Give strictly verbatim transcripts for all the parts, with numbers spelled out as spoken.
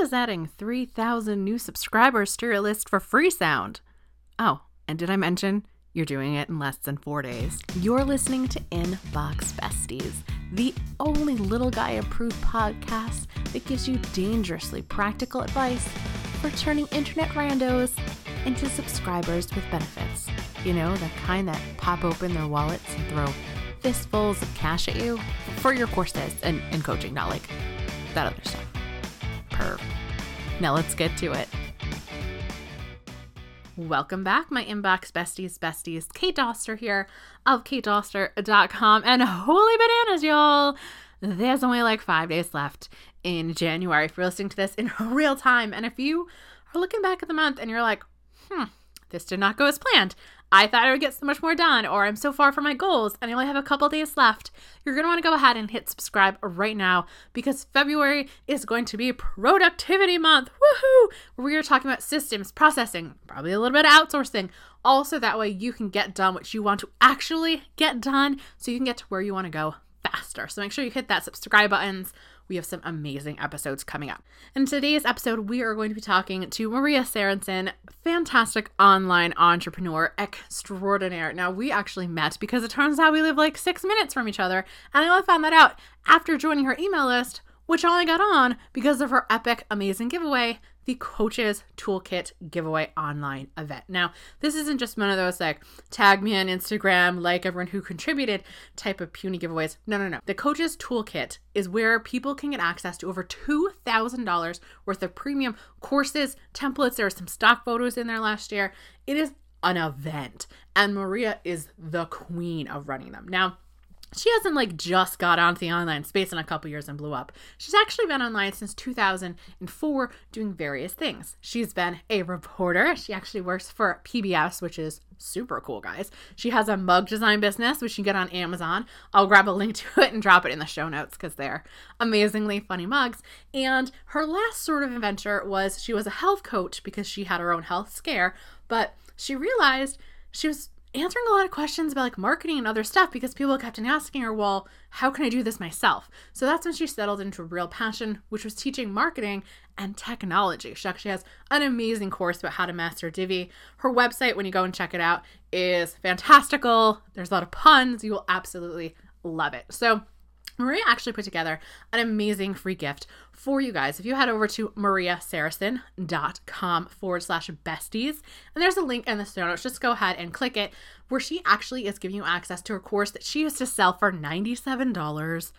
does adding three thousand new subscribers to your list for free sound? Oh, and did I mention you're doing it in less than four days? You're listening to Inbox Besties, the only little guy approved podcast that gives you dangerously practical advice for turning internet randos into subscribers with benefits. You know, the kind that pop open their wallets and throw fistfuls of cash at you for your courses and, and coaching, not like that other stuff. Perv. Now let's get to it. Welcome back, my Inbox Besties, besties. Kate Doster here of kate doster dot com. And holy bananas, y'all! There's only like five days left in January if you're listening to this in real time. And if you are looking back at the month and you're like, hmm, this did not go as planned. I thought I would get so much more done, or I'm so far from my goals and I only have a couple days left. You're going to want to go ahead and hit subscribe right now because February is going to be productivity month. Woohoo! We are talking about systems, processing, probably a little bit of outsourcing. Also, that way you can get done what you want to actually get done so you can get to where you want to go faster. So make sure you hit that subscribe buttons. We have some amazing episodes coming up. In today's episode, we are going to be talking to Maria Sarensen, fantastic online entrepreneur extraordinaire. Now, we actually met because it turns out we live like six minutes from each other, and I only found that out after joining her email list, which I only got on because of her epic, amazing giveaway, the Coaches Toolkit giveaway online event. Now, this isn't just one of those like tag me on Instagram, like everyone who contributed type of puny giveaways. No, no, no. The Coaches Toolkit is where people can get access to over two thousand dollars worth of premium courses, templates. There were some stock photos in there last year. It is an event, and Maria is the queen of running them. Now, she hasn't like just got onto the online space in a couple years and blew up. She's actually been online since two thousand four doing various things. She's been a reporter. She actually works for P B S, which is super cool, guys. She has a mug design business, which you can get on Amazon. I'll grab a link to it and drop it in the show notes because they're amazingly funny mugs. And her last sort of adventure was she was a health coach because she had her own health scare, but she realized she was answering a lot of questions about like marketing and other stuff because people kept on asking her, well, how can I do this myself? So that's when she settled into a real passion, which was teaching marketing and technology. She actually has an amazing course about how to master Divi. Her website, when you go and check it out, is fantastical. There's a lot of puns. You will absolutely love it. So Maria actually put together an amazing free gift for you guys. If you head over to mariasaracen.com forward slash besties, and there's a link in the show notes, just go ahead and click it, where she actually is giving you access to her course that she used to sell for ninety-seven dollars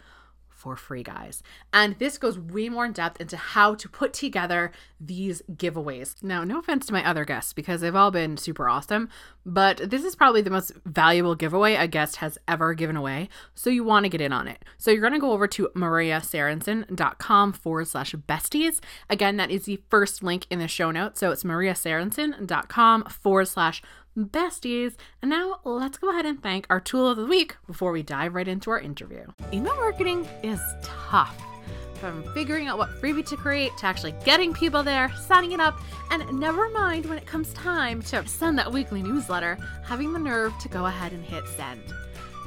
for free, guys. And this goes way more in depth into how to put together these giveaways. Now, no offense to my other guests because they've all been super awesome, but this is probably the most valuable giveaway a guest has ever given away. So you want to get in on it. So you're going to go over to mariasarensen.com forward slash besties. Again, that is the first link in the show notes. So it's mariasarensen.com forward slash besties. And now let's go ahead and thank our tool of the week before we dive right into our interview. Email marketing is tough. From figuring out what freebie to create to actually getting people there, signing it up, and never mind when it comes time to send that weekly newsletter, having the nerve to go ahead and hit send.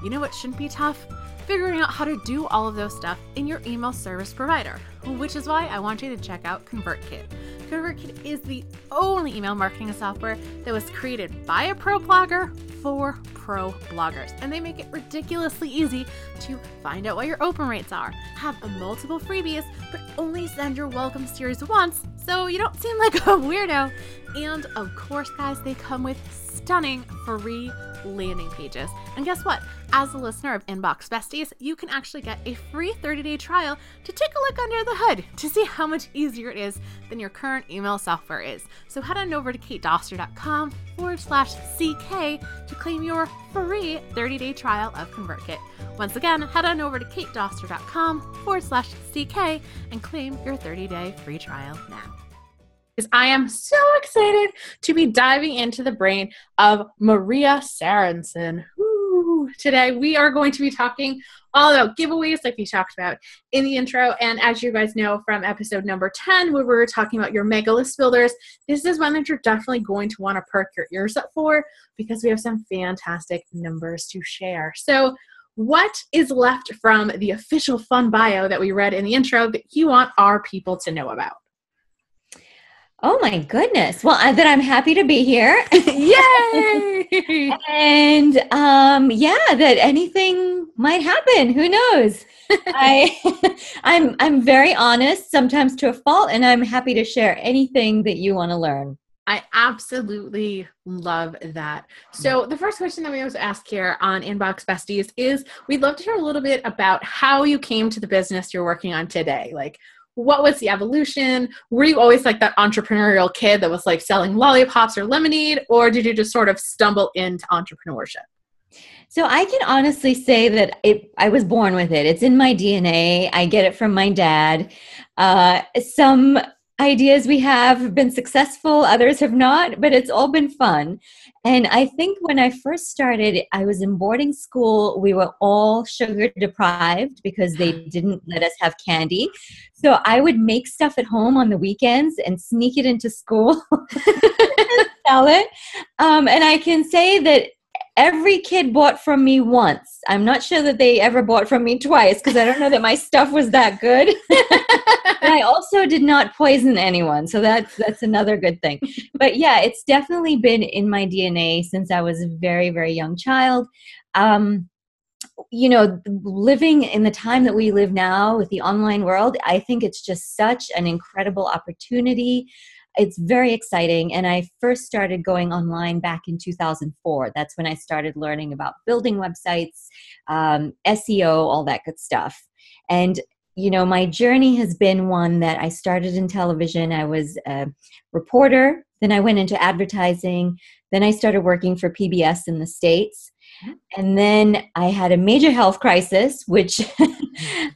You know what shouldn't be tough? Figuring out how to do all of those stuff in your email service provider, which is why I want you to check out ConvertKit. ConvertKit is the only email marketing software that was created by a pro blogger for pro bloggers, and they make it ridiculously easy to find out what your open rates are, have multiple freebies, but only send your welcome series once so you don't seem like a weirdo. And of course, guys, they come with stunning free landing pages. And guess what? As a listener of Inbox Besties, you can actually get a free thirty-day trial to take a look under the hood to see how much easier it is than your current email software is. So head on over to katedoster.com forward slash CK to claim your free thirty-day trial of ConvertKit. Once again, head on over to katedoster.com forward slash CK and claim your thirty-day free trial now. I am so excited to be diving into the brain of Maria Sarensen. Woo. Today we are going to be talking all about giveaways like we talked about in the intro. And as you guys know from episode number ten, where we were talking about your mega list builders, this is one that you're definitely going to want to perk your ears up for because we have some fantastic numbers to share. So what is left from the official fun bio that we read in the intro that you want our people to know about? Oh my goodness. Well, I, then I'm happy to be here. Yay! And um, yeah, that anything might happen. Who knows? I, I'm, I'm very honest, sometimes to a fault, and I'm happy to share anything that you want to learn. I absolutely love that. So the first question that we always ask here on Inbox Besties is, we'd love to hear a little bit about how you came to the business you're working on today. Like, what was the evolution? Were you always like that entrepreneurial kid that was like selling lollipops or lemonade, or did you just sort of stumble into entrepreneurship? So I can honestly say that it, I was born with it. It's in my D N A. I get it from my dad. Uh, some ideas we have have been successful, others have not, but it's all been fun. And I think when I first started, I was in boarding school. We were all sugar deprived because they didn't let us have candy. So I would make stuff at home on the weekends and sneak it into school and sell it. Um, and I can say that every kid bought from me once. I'm not sure that they ever bought from me twice, because I don't know that my stuff was that good. And I also did not poison anyone, so that's that's another good thing. But yeah, it's definitely been in my D N A since I was a very, very young child. Um, you know, living in the time that we live now with the online world, I think it's just such an incredible opportunity. It's very exciting, and I first started going online back in two thousand four. That's when I started learning about building websites, um, S E O, all that good stuff. And, you know, my journey has been one that I started in television. I was a reporter, then I went into advertising, then I started working for P B S in the States. And then I had a major health crisis, which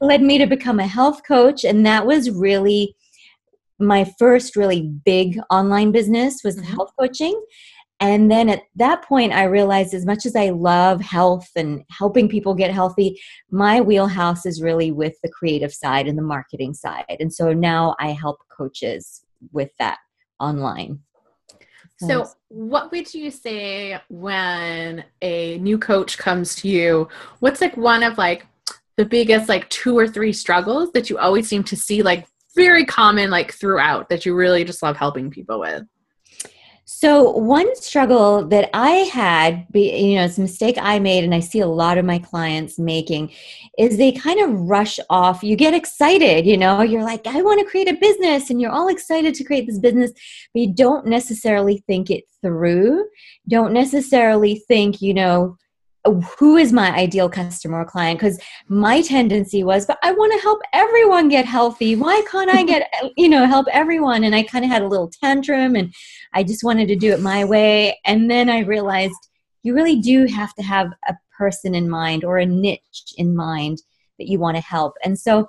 led me to become a health coach, and that was really my first really big online business was health coaching. And then at that point, I realized as much as I love health and helping people get healthy, my wheelhouse is really with the creative side and the marketing side. And so now I help coaches with that online. So what would you say when a new coach comes to you? What's like one of like the biggest like two or three struggles that you always seem to see like very common like throughout that you really just love helping people with? So one struggle that I had, you know, it's a mistake I made and I see a lot of my clients making, is they kind of rush off. You get excited, you know, you're like, I want to create a business, and you're all excited to create this business, but you don't necessarily think it through. Don't necessarily think, you know, who is my ideal customer or client? Because my tendency was, but I want to help everyone get healthy. Why can't I get, you know, help everyone? And I kind of had a little tantrum and I just wanted to do it my way. And then I realized you really do have to have a person in mind or a niche in mind that you want to help. And so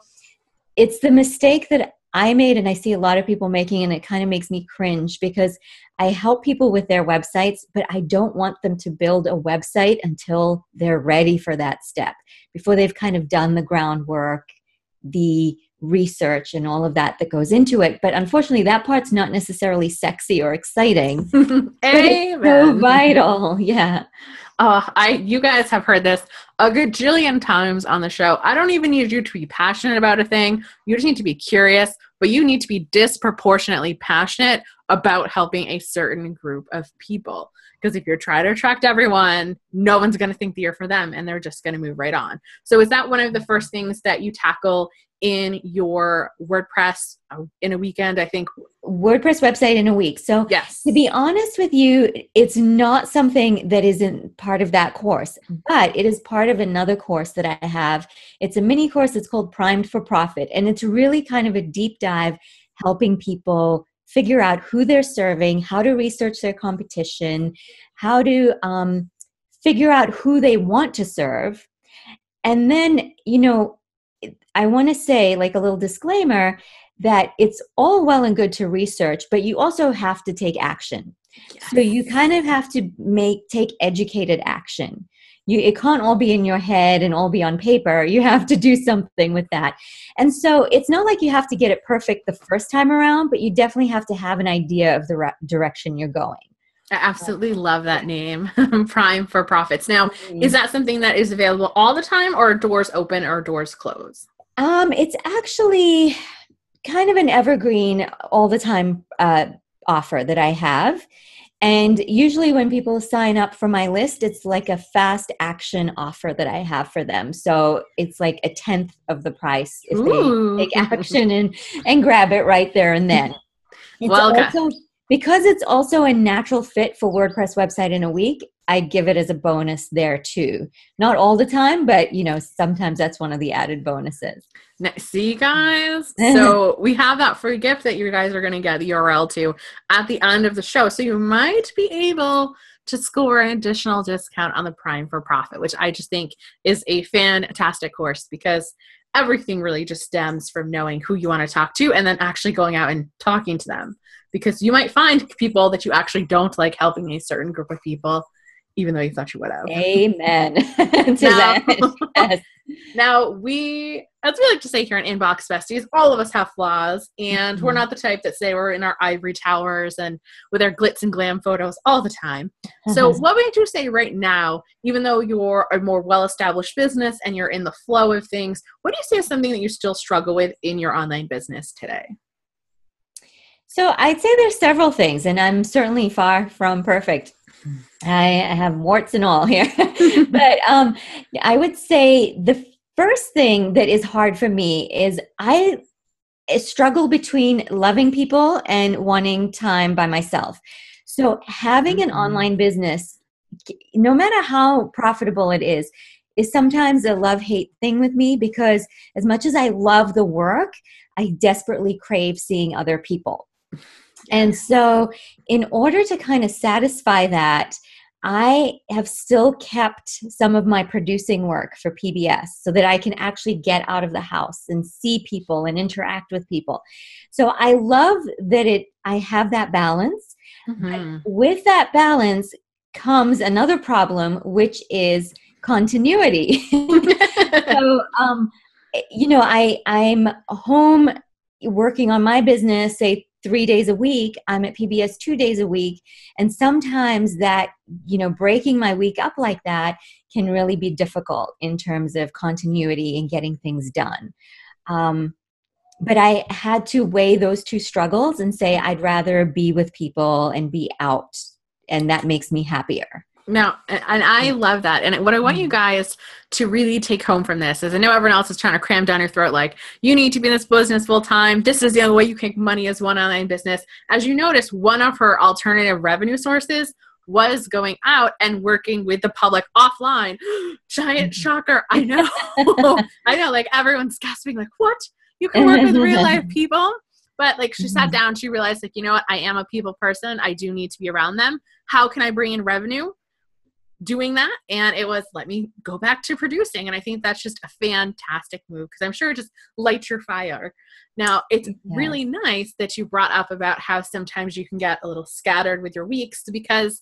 it's the mistake that I made and I see a lot of people making, and it kind of makes me cringe, because I help people with their websites, but I don't want them to build a website until they're ready for that step, before they've kind of done the groundwork, the research, and all of that that goes into it. But unfortunately, that part's not necessarily sexy or exciting. Amen. But it's so vital. Yeah. Oh, I, you guys have heard this a gajillion times on the show. I don't even need you to be passionate about a thing. You just need to be curious, but you need to be disproportionately passionate about helping a certain group of people. Because if you're trying to attract everyone, no one's going to think that you're for them, and they're just going to move right on. So is that one of the first things that you tackle in your WordPress in a weekend, I think? WordPress website in a week. So yes. To be honest with you, it's not something that isn't part of that course, but it is part of another course that I have. It's a mini course. It's called Primed for Profit. And it's really kind of a deep dive, helping people figure out who they're serving, how to research their competition, how to um, figure out who they want to serve. And then, you know, I want to say, like a little disclaimer, that it's all well and good to research, but you also have to take action. Yes. So you kind of have to make take educated action. You, it can't all be in your head and all be on paper. You have to do something with that. And so it's not like you have to get it perfect the first time around, but you definitely have to have an idea of the re- direction you're going. I absolutely love that name, Prime for Profits. Now, is that something that is available all the time, or are doors open or doors close? Um, it's actually kind of an evergreen all the time uh, offer that I have. And usually when people sign up for my list, it's like a fast action offer that I have for them. So it's like a tenth of the price if Ooh. they take action and, and grab it right there and then. It's well, okay. also, because it's also a natural fit for WordPress website in a week, I give it as a bonus there too. Not all the time, but you know, sometimes that's one of the added bonuses. Now, see guys, so we have that free gift that you guys are going to get the U R L to at the end of the show. So you might be able to score an additional discount on the Primed for Profit, which I just think is a fantastic course because everything really just stems from knowing who you want to talk to and then actually going out and talking to them, because you might find people that you actually don't like helping a certain group of people, even though you thought you would have. Amen to that. Yes. Now, we, as we like to say here on Inbox Besties, all of us have flaws, and mm-hmm. we're not the type that say we're in our ivory towers and with our glitz and glam photos all the time. So what we do say right now, even though you're a more well-established business and you're in the flow of things, what do you say is something that you still struggle with in your online business today? So I'd say there's several things, and I'm certainly far from perfect. I have warts and all here, but um, I would say the first thing that is hard for me is I struggle between loving people and wanting time by myself. So having an online business, no matter how profitable it is, is sometimes a love-hate thing with me, because as much as I love the work, I desperately crave seeing other people. And so in order to kind of satisfy that, I have still kept some of my producing work for P B S so that I can actually get out of the house and see people and interact with people. So I love that it. I have that balance. Mm-hmm. With that balance comes another problem, which is continuity. So, um, you know, I, I'm home working on my business, say, three days a week. I'm at P B S two days a week. And sometimes that, you know, breaking my week up like that can really be difficult in terms of continuity and getting things done. Um, but I had to weigh those two struggles and say, I'd rather be with people and be out. And that makes me happier. No, and I love that. And what I want you guys to really take home from this is, I know everyone else is trying to cram down your throat, like, you need to be in this business full time. This is the only way you can make money as one online business. As you notice, one of her alternative revenue sources was going out and working with the public offline. Giant shocker. I know. I know. Like, everyone's gasping, like, what? You can work with real life people? But like, she sat down, she realized, like, you know what? I am a people person. I do need to be around them. How can I bring in revenue doing that? And it was, let me go back to producing. And I think that's just a fantastic move, because I'm sure it just lights your fire. Now, it's yeah. really nice that you brought up about how sometimes you can get a little scattered with your weeks, because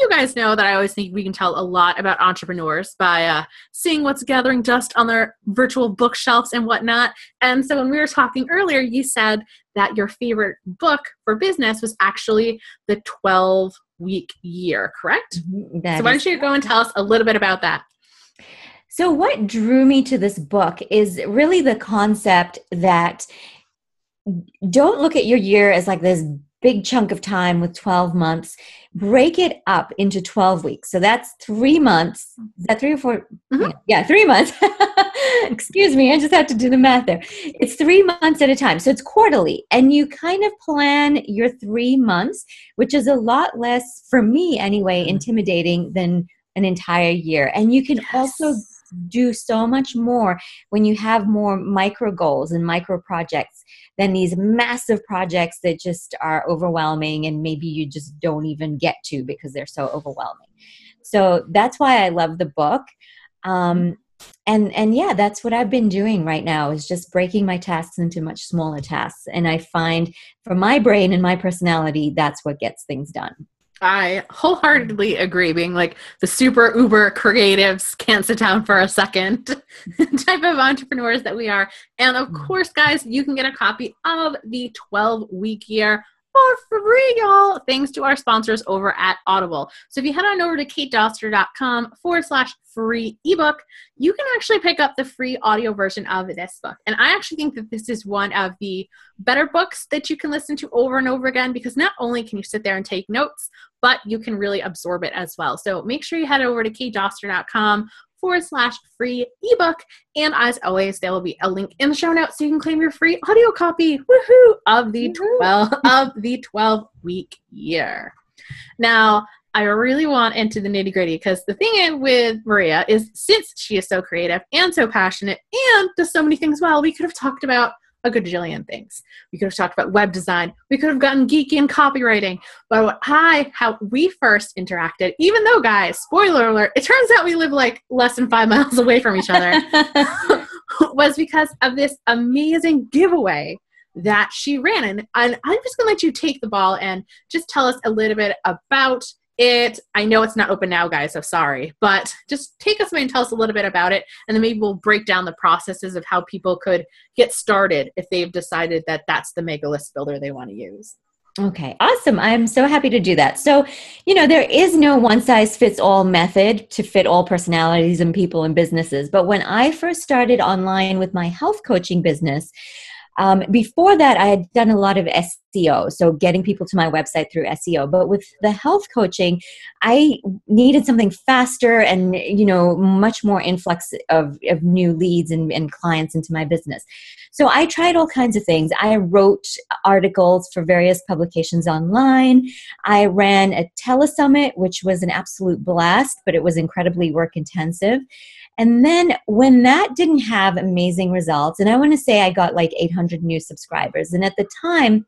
you guys know that I always think we can tell a lot about entrepreneurs by uh, seeing what's gathering dust on their virtual bookshelves and whatnot. And so when we were talking earlier, you said that your favorite book for business was actually The twelve week year, correct? Mm-hmm. So why don't you go and tell us a little bit about that? So what drew me to this book is really the concept that don't look at your year as like this big chunk of time with twelve months. Break it up into twelve weeks. So that's three months. Is that three or four? Mm-hmm. Yeah, three months. Excuse me. I just had to do the math there. It's three months at a time. So it's quarterly. And you kind of plan your three months, which is a lot less, for me anyway, intimidating than an entire year. And you can yes. also do so much more when you have more micro goals and micro projects than these massive projects that just are overwhelming and maybe you just don't even get to because they're so overwhelming. So that's why I love the book. Um, and, and yeah, that's what I've been doing right now, is just breaking my tasks into much smaller tasks. And I find for my brain and my personality, that's what gets things done. I wholeheartedly agree, being like the super uber creatives, can't sit down for a second type of entrepreneurs that we are. And of course, guys, you can get a copy of The twelve week year for free, y'all, thanks to our sponsors over at Audible. So if you head on over to katedoster.com forward slash free ebook, you can actually pick up the free audio version of this book. And I actually think that this is one of the better books that you can listen to over and over again, because not only can you sit there and take notes, but you can really absorb it as well. So make sure you head over to katedoster.com forward slash free ebook. And as always, there will be a link in the show notes so you can claim your free audio copy, woohoo, of the twelve of the twelve week year. Now, I really want into the nitty gritty, because the thing with Maria is, since she is so creative and so passionate and does so many things well, we could have talked about a gajillion things. We could have talked about web design. We could have gotten geeky in copywriting. But what I, how we first interacted, even though, guys, spoiler alert, it turns out we live like less than five miles away from each other, was because of this amazing giveaway that she ran. And, and I'm just going to let you take the ball and just tell us a little bit about it. I know it's not open now, guys, so sorry, but just take us away and tell us a little bit about it, and then maybe we'll break down the processes of how people could get started if they've decided that that's the mega list builder they want to use. Okay, awesome. I'm so happy to do that. So, you know, there is no one-size-fits-all method to fit all personalities and people and businesses. But when I first started online with my health coaching business, Um, before that, I had done a lot of S E O, so getting people to my website through S E O. But with the health coaching, I needed something faster and, you know, much more influx of, of new leads and, and clients into my business. So I tried all kinds of things. I wrote articles for various publications online. I ran a telesummit, which was an absolute blast, but it was incredibly work intensive. And then when that didn't have amazing results, and I want to say I got like eight hundred new subscribers. And at the time,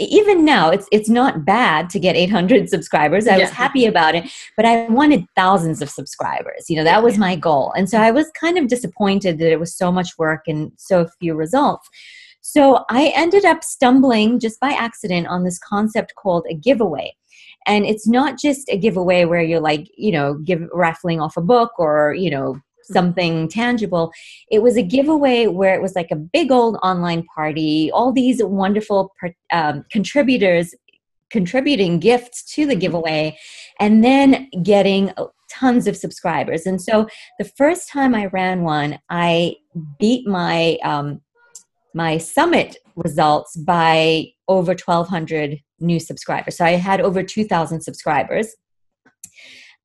even now, it's it's not bad to get eight hundred subscribers. I yeah. was happy about it, but I wanted thousands of subscribers. You know, that was my goal. And so I was kind of disappointed that it was so much work and so few results. So I ended up stumbling just by accident on this concept called a giveaway. And it's not just a giveaway where you're like, you know, give, raffling off a book or, you know, something tangible. It was a giveaway where it was like a big old online party, all these wonderful um, contributors contributing gifts to the giveaway, and then getting tons of subscribers. And so the first time I ran one, I beat my um, my summit results by over twelve hundred new subscribers. So I had over two thousand subscribers.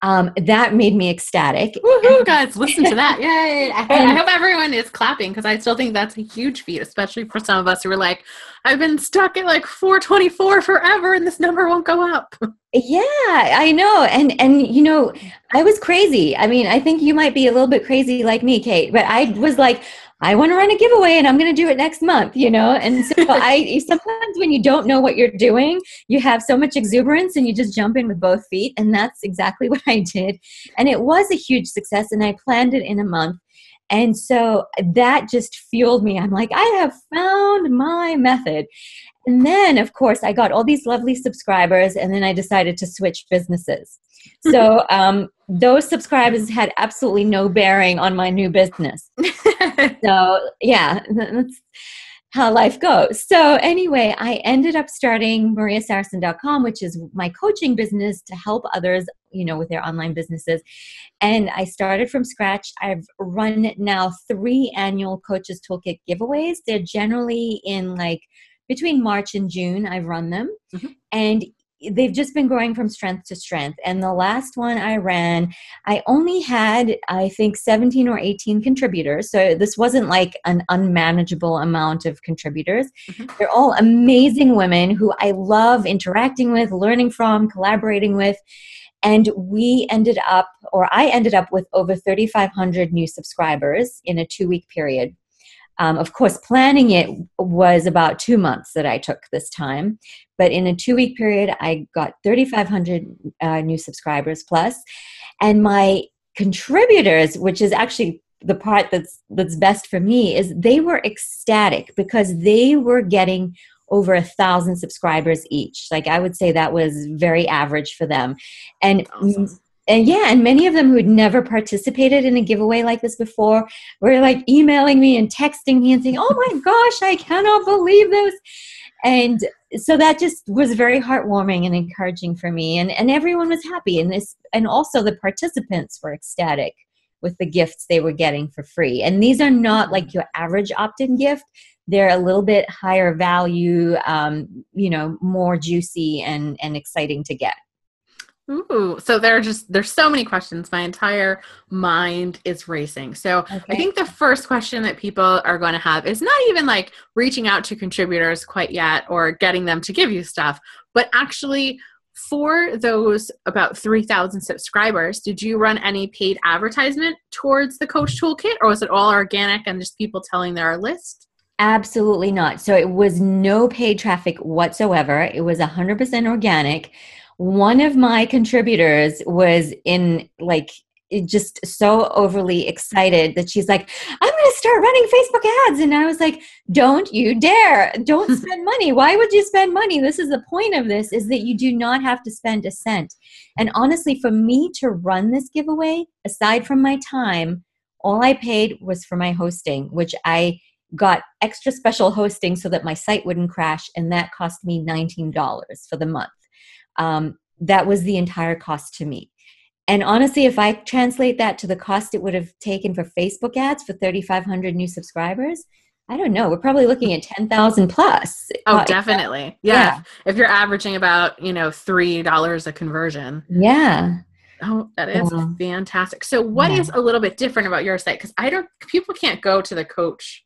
Um, that made me ecstatic. Woohoo, guys, listen to that. Yay. I, I hope everyone is clapping, because I still think that's a huge feat, especially for some of us who are like, I've been stuck at like four twenty-four forever and this number won't go up. Yeah, I know. And, and you know, I was crazy. I mean, I think you might be a little bit crazy like me, Kate, but I was like, I want to run a giveaway and I'm going to do it next month, you know? And so I, sometimes when you don't know what you're doing, you have so much exuberance and you just jump in with both feet. And that's exactly what I did. And it was a huge success, and I planned it in a month. And so that just fueled me. I'm like, I have found my method. And then, of course, I got all these lovely subscribers, and then I decided to switch businesses. So um, those subscribers had absolutely no bearing on my new business. So yeah, that's how life goes. So anyway, I ended up starting maria saracen dot com, which is my coaching business to help others, you know, with their online businesses. And I started from scratch. I've run now three annual Coaches Toolkit giveaways. They're generally in like between March and June. I've run them. Mm-hmm. And they've just been growing from strength to strength. And the last one I ran, I only had, I think, seventeen or eighteen contributors. So this wasn't like an unmanageable amount of contributors. Mm-hmm. They're all amazing women who I love interacting with, learning from, collaborating with. And we ended up, or I ended up with over thirty-five hundred new subscribers in a two-week period. Um, of course, planning it was about two months that I took this time. But in a two-week period, I got thirty-five hundred uh, new subscribers plus. And my contributors, which is actually the part that's that's best for me, is they were ecstatic because they were getting over a thousand subscribers each. Like I would say that was very average for them. And awesome. And yeah, and many of them who'd never participated in a giveaway like this before were like emailing me and texting me and saying, oh my gosh, I cannot believe this. And so that just was very heartwarming and encouraging for me. And, and everyone was happy. And this, and also the participants were ecstatic with the gifts they were getting for free. And these are not like your average opt-in gift. They're a little bit higher value, um, you know, more juicy and, and exciting to get. Ooh, so there are just, there's so many questions. My entire mind is racing. So okay. I think the first question that people are going to have is not even like reaching out to contributors quite yet or getting them to give you stuff, but actually for those about three thousand subscribers, did you run any paid advertisement towards the Coach Toolkit, or was it all organic and just people telling their list? Absolutely not. So it was no paid traffic whatsoever. It was one hundred percent organic. One of my contributors was in like just so overly excited that she's like, I'm going to start running Facebook ads. And I was like, don't you dare. Don't spend money. Why would you spend money? This is the point of this, is that you do not have to spend a cent. And honestly, for me to run this giveaway, aside from my time, all I paid was for my hosting, which I got extra special hosting so that my site wouldn't crash. And that cost me nineteen dollars for the month. Um, that was the entire cost to me. And honestly, if I translate that to the cost it would have taken for Facebook ads for thirty-five hundred new subscribers, I don't know. We're probably looking at ten thousand plus. Oh, uh, definitely. Yeah. yeah. If you're averaging about, you know, three dollars a conversion. Yeah. Oh, that is yeah. fantastic. So what yeah. is a little bit different about your site? Because I don't, people can't go to the coach.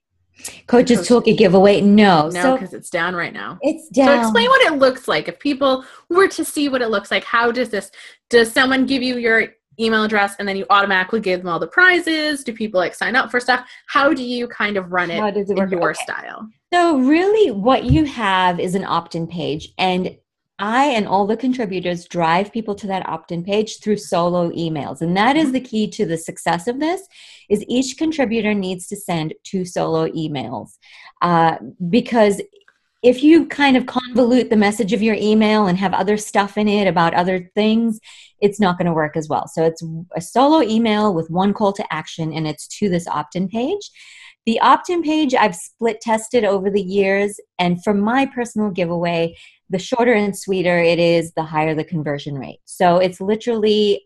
Coaches Toolkit giveaway? No. No, because so, it's down right now. It's down. So explain what it looks like. If people were to see what it looks like, how does this, does someone give you your email address and then you automatically give them all the prizes? Do people like sign up for stuff? How do you kind of run it, how does it work in your okay. style? So really what you have is an opt-in page, and I and all the contributors drive people to that opt-in page through solo emails. And that is the key to the success of this, is each contributor needs to send two solo emails. Uh, because if you kind of convolute the message of your email and have other stuff in it about other things, it's not going to work as well. So it's a solo email with one call to action, and it's to this opt-in page. The opt-in page I've split tested over the years, and for my personal giveaway, the shorter and sweeter it is, the higher the conversion rate. So it's literally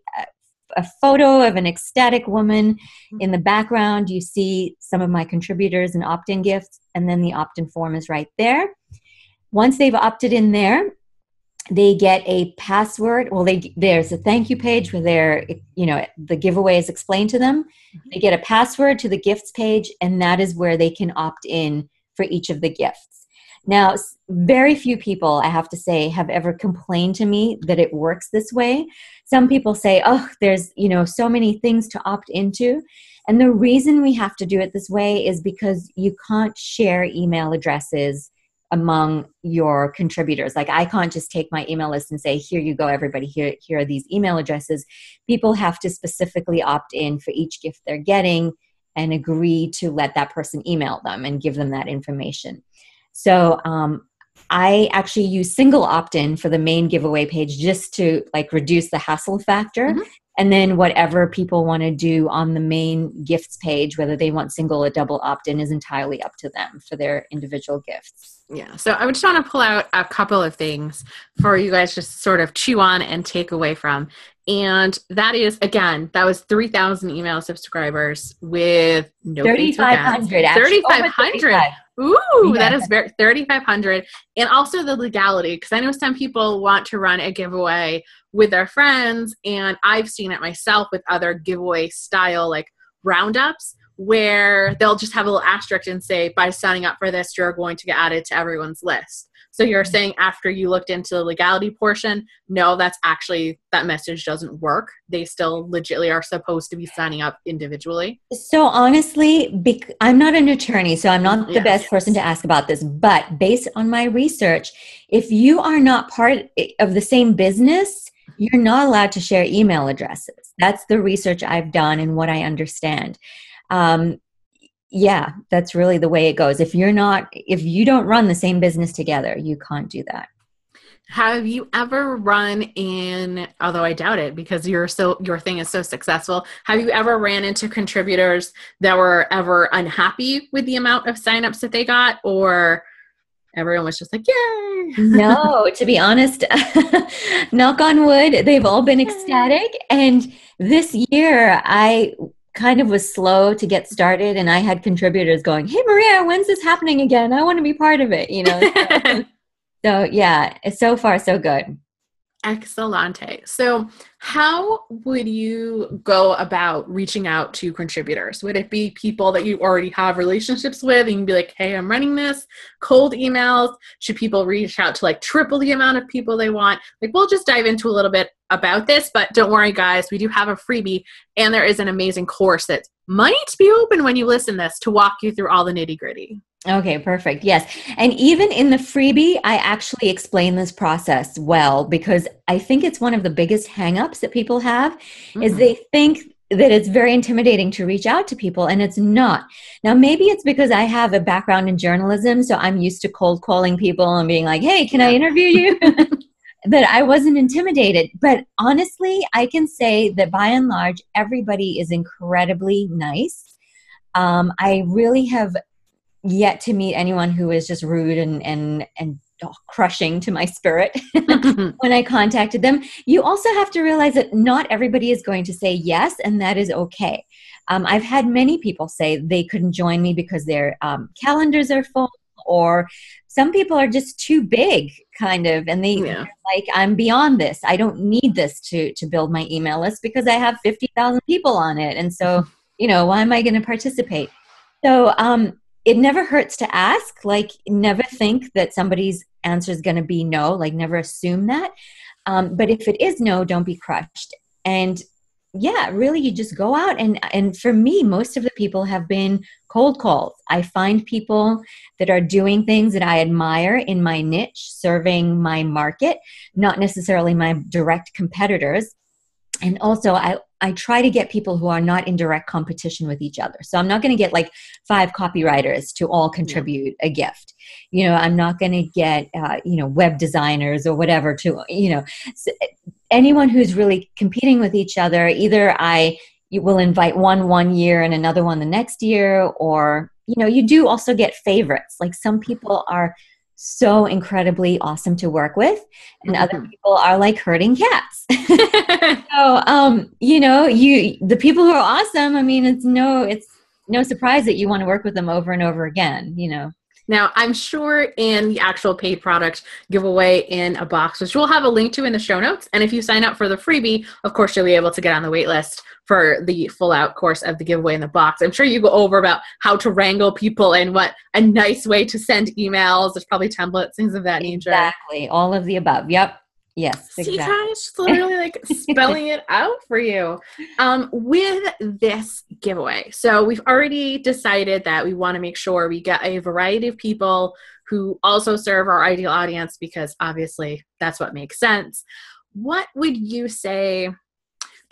a photo of an ecstatic woman. In the background, you see some of my contributors and opt-in gifts, and then the opt-in form is right there. Once they've opted in there, they get a password. Well, they, there's a thank you page where they're, you know, the giveaway is explained to them. They get a password to the gifts page, and that is where they can opt in for each of the gifts. Now, very few people, I have to say, have ever complained to me that it works this way. Some people say, oh, there's, you know, so many things to opt into. And the reason we have to do it this way is because you can't share email addresses among your contributors. Like, I can't just take my email list and say, here you go, everybody, here, here are these email addresses. People have to specifically opt in for each gift they're getting and agree to let that person email them and give them that information. So um, I actually use single opt-in for the main giveaway page just to like reduce the hassle factor. Mm-hmm. And then whatever people want to do on the main gifts page, whether they want single or double opt-in, is entirely up to them for their individual gifts. Yeah. So I would just want to pull out a couple of things for you guys just to sort of chew on and take away from. And that is, again, that was three thousand email subscribers with no thirty-five hundred. thirty-five hundred. Ooh, yeah. That is very thirty-five hundred. And also the legality, because I know some people want to run a giveaway with their friends, and I've seen it myself with other giveaway style like roundups where they'll just have a little asterisk and say, by signing up for this, you're going to get added to everyone's list. So you're saying after you looked into the legality portion, no, that's actually, that message doesn't work. They still legitimately are supposed to be signing up individually. So honestly, bec- I'm not an attorney, so I'm not the yes, best yes. person to ask about this. But based on my research, if you are not part of the same business, you're not allowed to share email addresses. That's the research I've done and what I understand. Um, Yeah, that's really the way it goes. If you're not, if you don't run the same business together, you can't do that. Have you ever run in, although I doubt it because you're so, your thing is so successful, have you ever ran into contributors that were ever unhappy with the amount of signups that they got, or everyone was just like, yay. No, to be honest, knock on wood, they've all been ecstatic. And this year I kind of was slow to get started, and I had contributors going, hey, Maria, when's this happening again? I want to be part of it, you know? So yeah, so far so good. Excellente. So how would you go about reaching out to contributors? Would it be people that you already have relationships with and you'd be like, hey, I'm running this? Cold emails? Should people reach out to like triple the amount of people they want? Like, we'll just dive into a little bit about this, but don't worry guys, we do have a freebie and there is an amazing course that might be open when you listen to this to walk you through all the nitty gritty. Okay, perfect. Yes. And even in the freebie, I actually explain this process well, because I think it's one of the biggest hangups that people have mm-hmm. is they think that it's very intimidating to reach out to people, and it's not. Now, maybe it's because I have a background in journalism, so I'm used to cold calling people and being like, hey, can yeah. I interview you? But I wasn't intimidated. But honestly, I can say that by and large, everybody is incredibly nice. Um, I really have yet to meet anyone who is just rude and and and oh, crushing to my spirit when I contacted them. You also have to realize that not everybody is going to say yes, and that is okay. Um, I've had many people say they couldn't join me because their um, calendars are full, or some people are just too big, kind of, and they yeah. like, I'm beyond this. I don't need this to to build my email list because I have fifty thousand people on it, and so, you know, why am I going to participate? So, um, it never hurts to ask. Like, never think that somebody's answer is going to be no. Like, never assume that. Um, but if it is no, don't be crushed. And yeah, really, you just go out. And, and for me, most of the people have been cold calls. I find people that are doing things that I admire in my niche, serving my market, not necessarily my direct competitors. And also, I, I try to get people who are not in direct competition with each other. So I'm not going to get like five copywriters to all contribute yeah. a gift. You know, I'm not going to get, uh, you know, web designers or whatever to, you know, so anyone who's really competing with each other, either I will invite one one year and another one the next year, or, you know, you do also get favorites. Like, some people are so incredibly awesome to work with, and mm-hmm. other people are like herding cats. So, um, you know, you, the people who are awesome, I mean, it's no, it's no surprise that you want to work with them over and over again, you know. Now, I'm sure in the actual paid product giveaway in a box, which we'll have a link to in the show notes. And if you sign up for the freebie, of course, you'll be able to get on the wait list for the full out course of the giveaway in the box. I'm sure you go over about how to wrangle people and what a nice way to send emails. There's probably templates, things of that nature. Exactly. All of the above. Yep. Yes. See, exactly. Guys, she's literally like spelling it out for you um, with this giveaway. So we've already decided that we want to make sure we get a variety of people who also serve our ideal audience, because obviously that's what makes sense. What would you say? Do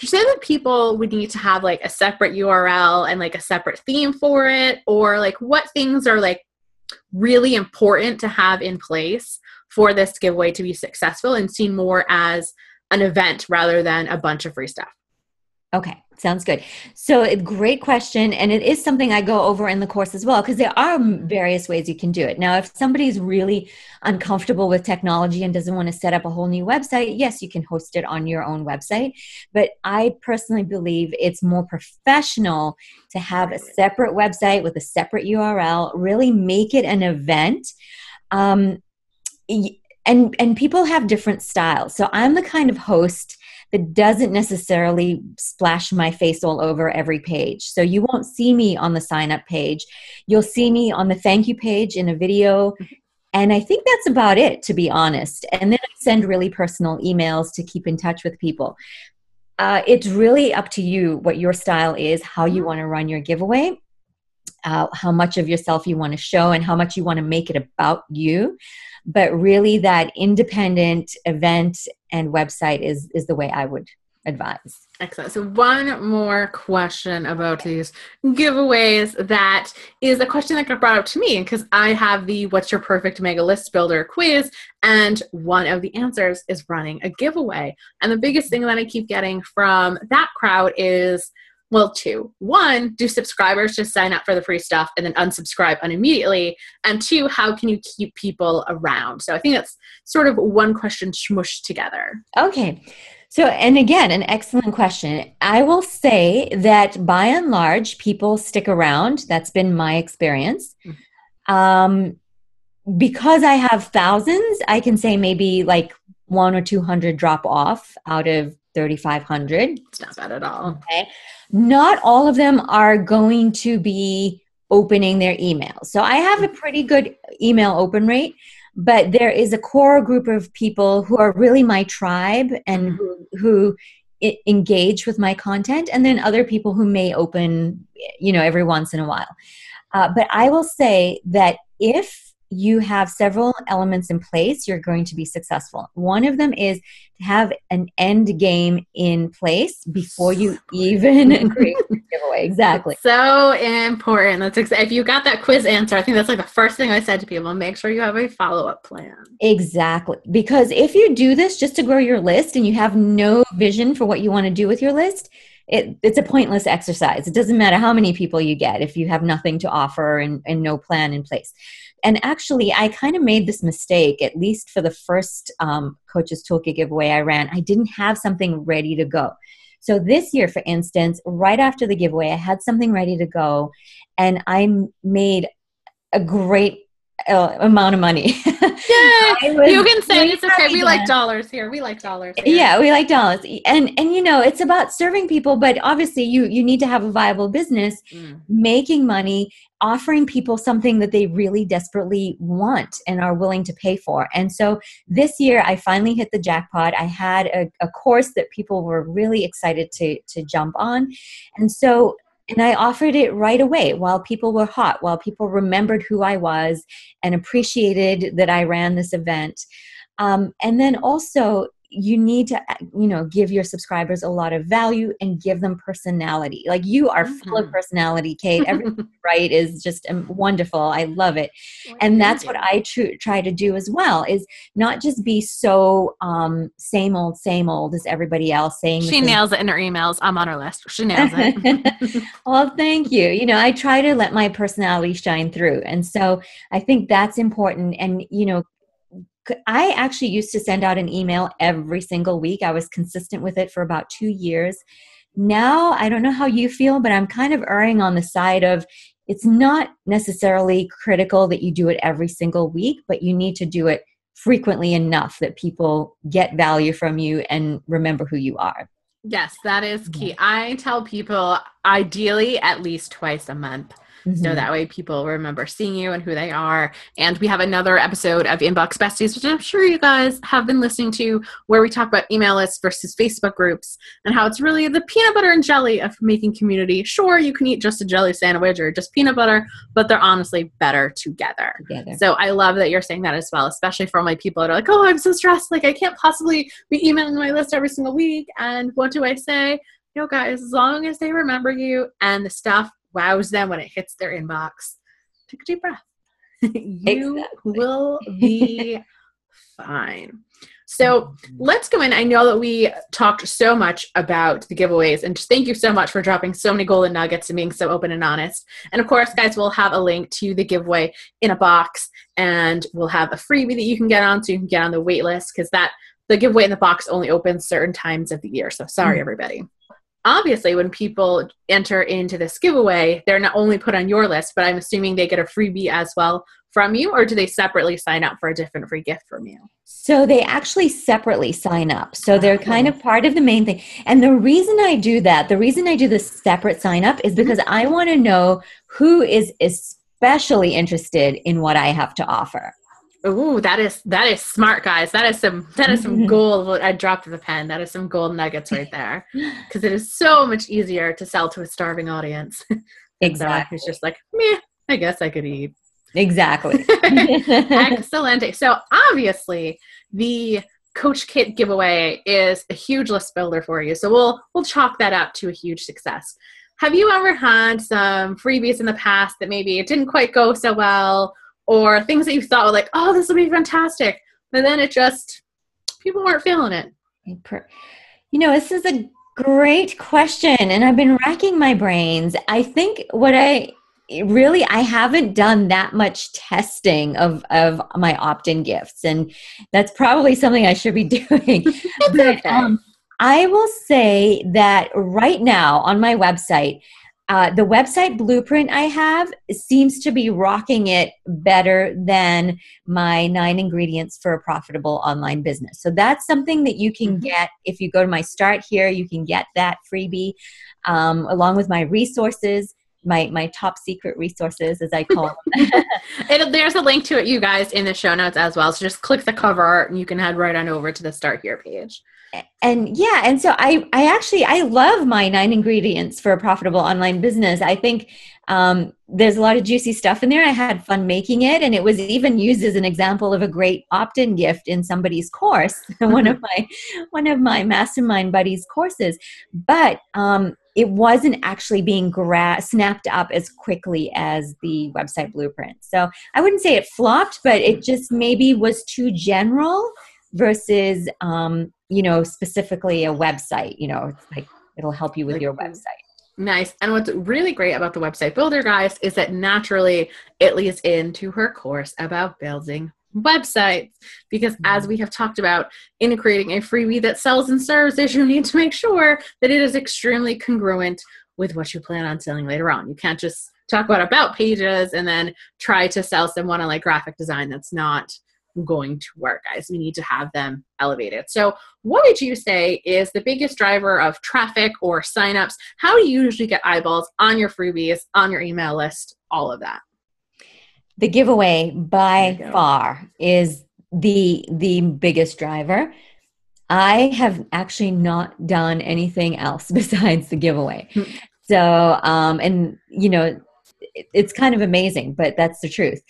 you say that people would need to have like a separate U R L and like a separate theme for it? Or like, what things are like really important to have in place for this giveaway to be successful and seen more as an event rather than a bunch of free stuff? Okay, sounds good. So a great question. And it is something I go over in the course as well, because there are various ways you can do it. Now, if somebody's really uncomfortable with technology and doesn't want to set up a whole new website, yes, you can host it on your own website. But I personally believe it's more professional to have a separate website with a separate U R L, really make it an event. Um, And and people have different styles. So I'm the kind of host that doesn't necessarily splash my face all over every page. So you won't see me on the sign up page. You'll see me on the thank you page in a video. And I think that's about it, to be honest. And then I send really personal emails to keep in touch with people. Uh, it's really up to you what your style is, how you want to run your giveaway, uh, how much of yourself you want to show, and how much you want to make it about you. But really, that independent event and website is is the way I would advise. Excellent. So one more question about these giveaways that is a question that got brought up to me, because I have the What's Your Perfect Mega List Builder quiz, and one of the answers is running a giveaway. And the biggest thing that I keep getting from that crowd is, Well, two. One, do subscribers just sign up for the free stuff and then unsubscribe unimmediately? And two, how can you keep people around? So I think that's sort of one question smooshed together. Okay. So, and again, an excellent question. I will say that by and large, people stick around. That's been my experience. Um, because I have thousands, I can say maybe like one or two hundred drop off out of thirty-five hundred. It's not bad at all. Okay. Not all of them are going to be opening their emails. So I have a pretty good email open rate, but there is a core group of people who are really my tribe and who, who I- engage with my content, and then other people who may open, you know, every once in a while. Uh, but I will say that if you have several elements in place, you're going to be successful. One of them is to have an end game in place before you even create the giveaway. Exactly. It's so important. That's ex- if you got that quiz answer, I think that's like the first thing I said to people, make sure you have a follow-up plan. Exactly. Because if you do this just to grow your list and you have no vision for what you want to do with your list, It, it's a pointless exercise. It doesn't matter how many people you get if you have nothing to offer and, and no plan in place. And actually, I kind of made this mistake, at least for the first um, Coaches Toolkit giveaway I ran. I didn't have something ready to go. So this year, for instance, right after the giveaway, I had something ready to go, and I made a great Uh, amount of money. Yeah, you can say it's okay. We like dollars here. We like dollars. Here. Yeah, we like dollars. And and you know, it's about serving people, but obviously you you need to have a viable business, mm. making money, offering people something that they really desperately want and are willing to pay for. And so this year I finally hit the jackpot. I had a, a course that people were really excited to to jump on. And so And I offered it right away while people were hot, while people remembered who I was and appreciated that I ran this event. Um, and then also you need to, you know, give your subscribers a lot of value and give them personality. Like you are mm-hmm. full of personality, Kate. Everything you write is just wonderful. I love it. Well, and that's what I tr- try to do as well, is not just be so um, same old, same old as everybody else saying. She nails it in her emails. I'm on her list. She nails it. Well, thank you. You know, I try to let my personality shine through. And so I think that's important. And, you know, I actually used to send out an email every single week. I was consistent with it for about two years. Now, I don't know how you feel, but I'm kind of erring on the side of it's not necessarily critical that you do it every single week, but you need to do it frequently enough that people get value from you and remember who you are. Yes, that is key. Yeah. I tell people ideally at least twice a month. Mm-hmm. So that way people remember seeing you and who they are. And we have another episode of Inbox Besties, which I'm sure you guys have been listening to, where we talk about email lists versus Facebook groups and how it's really the peanut butter and jelly of making community. Sure, you can eat just a jelly sandwich or just peanut butter, but they're honestly better together. together. So I love that you're saying that as well, especially for all my people that are like, oh, I'm so stressed. Like I can't possibly be emailing my list every single week. And what do I say? No, guys, as long as they remember you and the stuff wows them when it hits their inbox, take a deep breath. You exactly. will be fine. So let's go in. I know that we talked so much about the giveaways, and just thank you so much for dropping so many golden nuggets and being so open and honest. And of course, guys, we'll have a link to the giveaway in a box, and we'll have a freebie that you can get on, so you can get on the wait list, because that the giveaway in the box only opens certain times of the year. So sorry, mm-hmm. everybody. Obviously, when people enter into this giveaway, they're not only put on your list, but I'm assuming they get a freebie as well from you, or do they separately sign up for a different free gift from you? So they actually separately sign up. So they're kind of part of the main thing. And the reason I do that, the reason I do this separate sign up is because I want to know who is especially interested in what I have to offer. Ooh, that is, that is smart, guys. That is some, that is some gold. I dropped the pen. That is some gold nuggets right there. Cause it is so much easier to sell to a starving audience. Exactly. It's just like, meh, I guess I could eat. Exactly. Excellent. So obviously the Coach Kit giveaway is a huge list builder for you. So we'll, we'll chalk that up to a huge success. Have you ever had some freebies in the past that maybe it didn't quite go so well, or things that you thought were like, oh, this will be fantastic, but then it just, people weren't feeling it? You know, this is a Great question. And I've been racking my brains. I think what I really, I haven't done that much testing of, of my opt-in gifts. And that's probably something I should be doing. But okay. um, I will say that right now on my website, uh, the website blueprint I have seems to be rocking it better than my nine ingredients for a profitable online business. So that's something that you can get. If you go to my start here, you can get that freebie um, along with my resources. My my top secret resources, as I call them. It'll, there's a link to it, you guys, in the show notes as well. So just click the cover art and you can head right on over to the Start Here page. And yeah, and so I, I actually, I love my nine ingredients for a profitable online business. I think um, there's a lot of juicy stuff in there. I had fun making it, and it was even used as an example of a great opt-in gift in somebody's course, one of my one of my mastermind buddies' courses. But um, it wasn't actually being gra- snapped up as quickly as the website blueprint. So I wouldn't say it flopped, but it just maybe was too general versus, um, you know, specifically a website. You know, it's like it'll help you with your website. Nice. And what's really great about the website builder, guys, is that naturally it leads into her course about building websites, because as we have talked about in creating a freebie that sells and serves, is you need to make sure that it is extremely congruent with what you plan on selling later on. You can't just talk about about pages and then try to sell someone on like graphic design. That's not going to work, guys. We need to have them elevated. So what would you say is the biggest driver of traffic or signups? How do you usually get eyeballs on your freebies, on your email list, all of that? The giveaway by far is the the biggest driver. I have actually not done anything else besides the giveaway. So, um, and you know, it, it's kind of amazing, but that's the truth.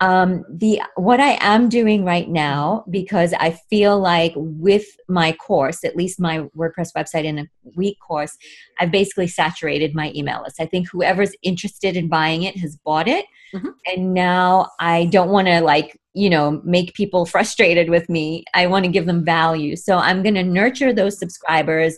Um, the what I am doing right now, because I feel like with my course, at least my WordPress website in a week course, I've basically saturated my email list. I think whoever's interested in buying it has bought it. Mm-hmm. And now I don't want to like, you know, make people frustrated with me. I want to give them value. So I'm going to nurture those subscribers,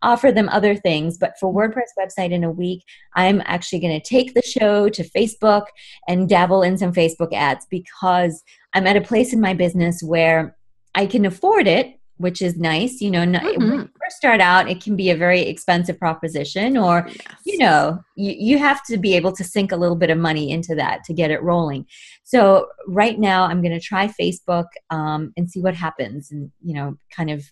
offer them other things. But for WordPress website in a week, I'm actually going to take the show to Facebook and dabble in some Facebook ads, because I'm at a place in my business where I can afford it, which is nice. You know, mm-hmm. When you first start out, it can be a very expensive proposition, or, yes. you know, you, you have to be able to sink a little bit of money into that to get it rolling. So right now I'm going to try Facebook um, and see what happens, and, you know, kind of,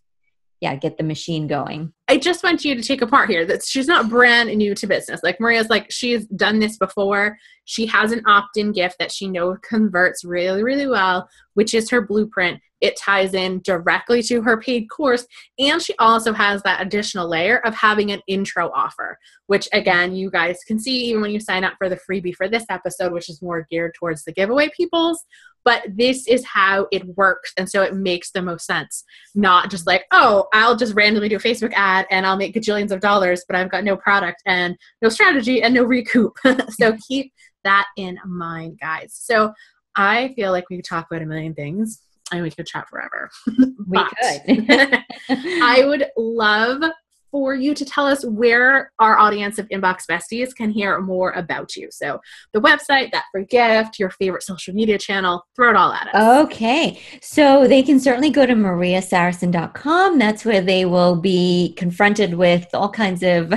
yeah, get the machine going. I just want you to take apart here that she's not brand new to business. Like Maria's like, she's done this before. She has an opt-in gift that she knows converts really, really well, which is her blueprint. It ties in directly to her paid course. And she also has that additional layer of having an intro offer, which again, you guys can see even when you sign up for the freebie for this episode, which is more geared towards the giveaway peoples. But this is how it works. And so it makes the most sense. Not just like, oh, I'll just randomly do a Facebook ad and I'll make gajillions of dollars, but I've got no product and no strategy and no recoup. So keep that in mind, guys. So I feel like we could talk about a million things. And we could chat forever. We could. I would love for you to tell us where our audience of Inbox Besties can hear more about you. So the website, that free gift, your favorite social media channel, throw it all at us. Okay. So they can certainly go to maria saracen dot com. That's where they will be confronted with all kinds of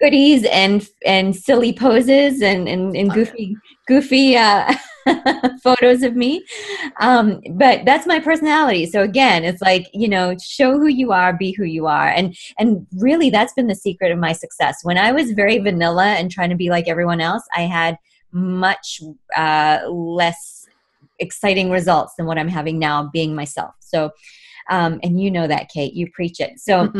goodies and and silly poses and, and, and goofy, goofy uh, photos of me. Um, but that's my personality. So again, it's like, you know, show who you are, be who you are. And and really that's been the secret of my success. When I was very vanilla and trying to be like everyone else, I had much uh, less exciting results than what I'm having now being myself. So, um, and you know that, Kate, you preach it. So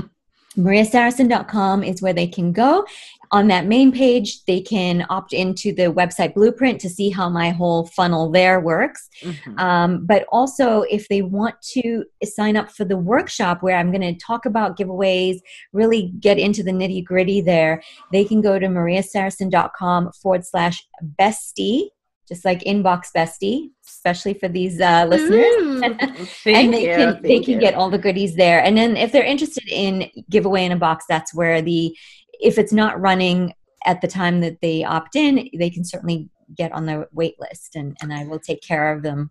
maria saracen dot com is where they can go. On that main page, they can opt into the website blueprint to see how my whole funnel there works. Mm-hmm. Um, but also, if they want to sign up for the workshop where I'm going to talk about giveaways, really get into the nitty gritty there, they can go to maria saracen dot com forward slash bestie. just like Inbox Bestie, especially for these uh, listeners. Mm, and they you, can they can you. get all the goodies there. And then if they're interested in Giveaway in a Box, that's where the, if it's not running at the time that they opt in, they can certainly get on the wait list, and, and I will take care of them.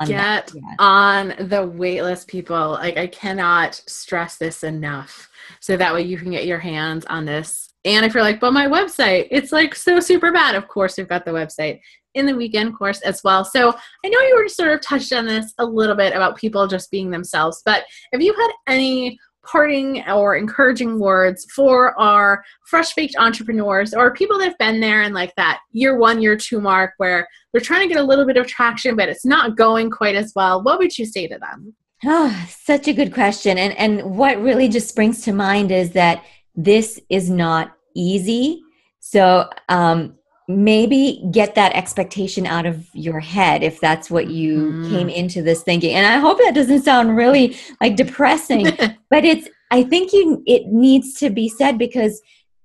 On get that, yeah. on the wait list, people. Like, I cannot stress this enough. So that way you can get your hands on this. And if you're like, but my website, it's like so super bad. Of course, we've got the website in the weekend course as well. So I know you already sort of touched on this a little bit about people just being themselves, but if you had any parting or encouraging words for our fresh baked entrepreneurs or people that have been there in like that year one, year two mark where they're trying to get a little bit of traction, but it's not going quite as well, what would you say to them? Oh, such a good question. And and what really just springs to mind is that this is not easy. So um, maybe get that expectation out of your head if that's what you mm. came into this thinking. And I hope that doesn't sound really like depressing, but it's, I think you, it needs to be said because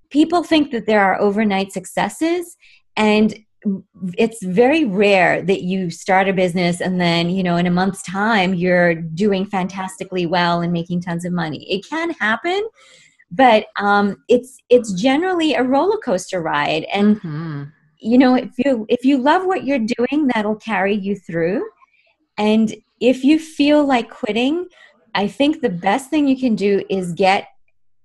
people think that there are overnight successes, and it's very rare that you start a business and then, you know, in a month's time, you're doing fantastically well and making tons of money. It can happen, but um, it's it's generally a roller coaster ride. And, mm-hmm. you know, if you if you love what you're doing, that'll carry you through. And if you feel like quitting, I think the best thing you can do is get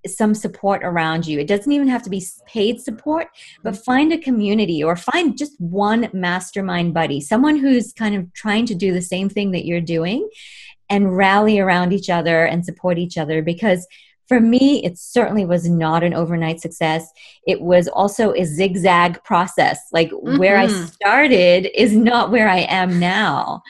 some support around you. It doesn't even have to be paid support, but find a community or find just one mastermind buddy, someone who's kind of trying to do the same thing that you're doing, and rally around each other and support each other. Because for me, it certainly was not an overnight success. It was also a zigzag process. Like mm-hmm. where I started is not where I am now.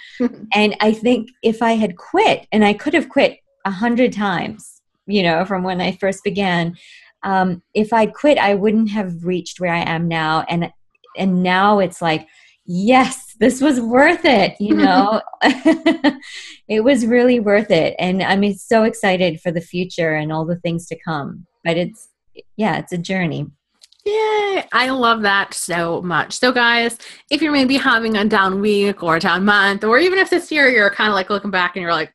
And I think if I had quit, and I could have quit a hundred times, you know, from when I first began, um, if I quit, I wouldn't have reached where I am now. And, and now it's like, yes, this was worth it. You know, it was really worth it. And I'm so excited for the future and all the things to come, but it's, yeah, it's a journey. Yay. I love that so much. So guys, if you're maybe having a down week or a down month, or even if this year you're kind of like looking back and you're like,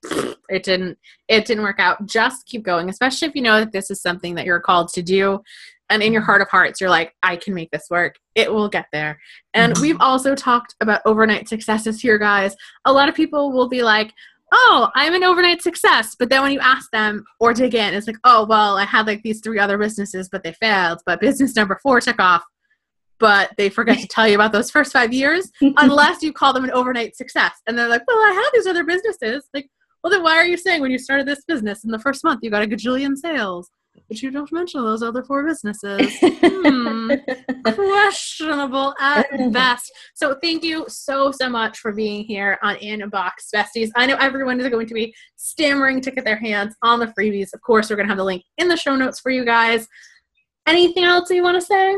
it didn't, it didn't work out, just keep going, especially if you know that this is something that you're called to do. And in your heart of hearts, you're like, I can make this work. It will get there. And we've also talked about overnight successes here, guys. A lot of people will be like, oh, I'm an overnight success. But then when you ask them or dig in, it's like, oh, well, I had like these three other businesses, but they failed. But business number four took off. But they forget to tell you about those first five years unless you call them an overnight success. And they're like, well, I had these other businesses. Like, well, then why are you saying when you started this business in the first month, you got a gajillion sales? But you don't mention those other four businesses. Hmm. Questionable at best. So thank you so, so much for being here on Inbox Besties. I know everyone is going to be stammering to get their hands on the freebies. Of course, we're going to have the link in the show notes for you guys. Anything else you want to say?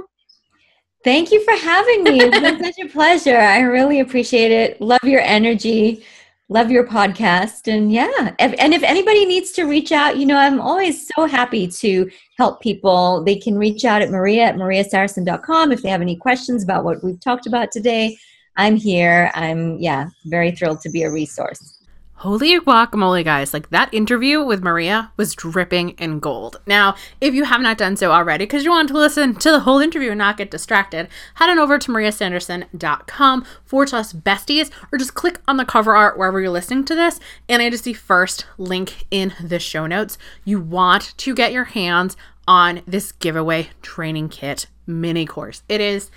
Thank you for having me. It's been such a pleasure. I really appreciate it. Love your energy. Love your podcast. And yeah, if, and if anybody needs to reach out, you know, I'm always so happy to help people. They can reach out at Maria at maria saracen dot com. If they have any questions about what we've talked about today, I'm here. I'm, yeah, very thrilled to be a resource. Holy guacamole, guys. Like, that interview with Maria was dripping in gold. Now, if you have not done so already, because you want to listen to the whole interview and not get distracted, head on over to maria sanderson dot com forward slash besties, or just click on the cover art wherever you're listening to this, and I just see first link in the show notes. You want to get your hands on this giveaway training kit mini course. It is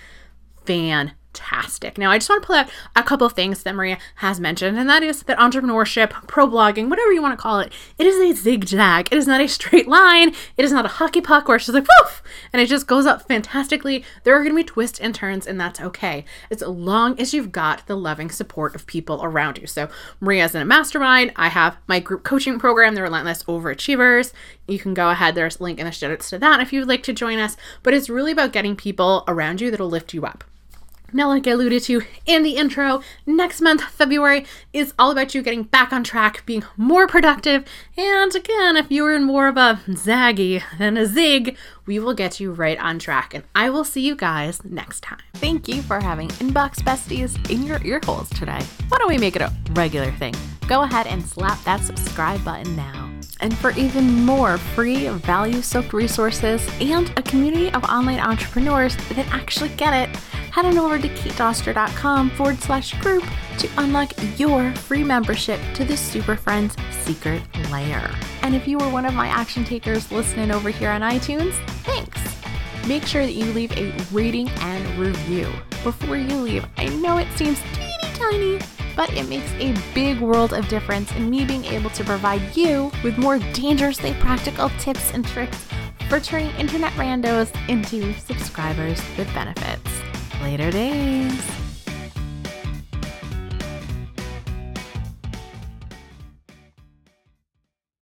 fantastic. Fantastic. Now, I just want to pull out a couple of things that Maria has mentioned, and that is that entrepreneurship, pro blogging, whatever you want to call it, it is a zigzag. It is not a straight line. It is not a hockey puck where it's just like, woof, and it just goes up fantastically. There are going to be twists and turns, and that's okay, as long as you've got the loving support of people around you. So Maria's in a mastermind. I have my group coaching program, The Relentless Overachievers. You can go ahead. There's a link in the show notes to that if you'd like to join us. But it's really about getting people around you that'll lift you up. Now, like I alluded to in the intro, next month, February, is all about you getting back on track, being more productive. And again, if you're in more of a zaggy than a zig, we will get you right on track. And I will see you guys next time. Thank you for having Inbox Besties in your ear holes today. Why don't we make it a regular thing? Go ahead and slap that subscribe button now. And for even more free, value-soaked resources and a community of online entrepreneurs that actually get it, head on over to katedoster.com forward slash group to unlock your free membership to the Super Friends secret lair. And if you were one of my action takers listening over here on iTunes, thanks. Make sure that you leave a rating and review. Before you leave, I know it seems teeny tiny, but it makes a big world of difference in me being able to provide you with more dangerously practical tips and tricks for turning internet randos into subscribers with benefits. Later days.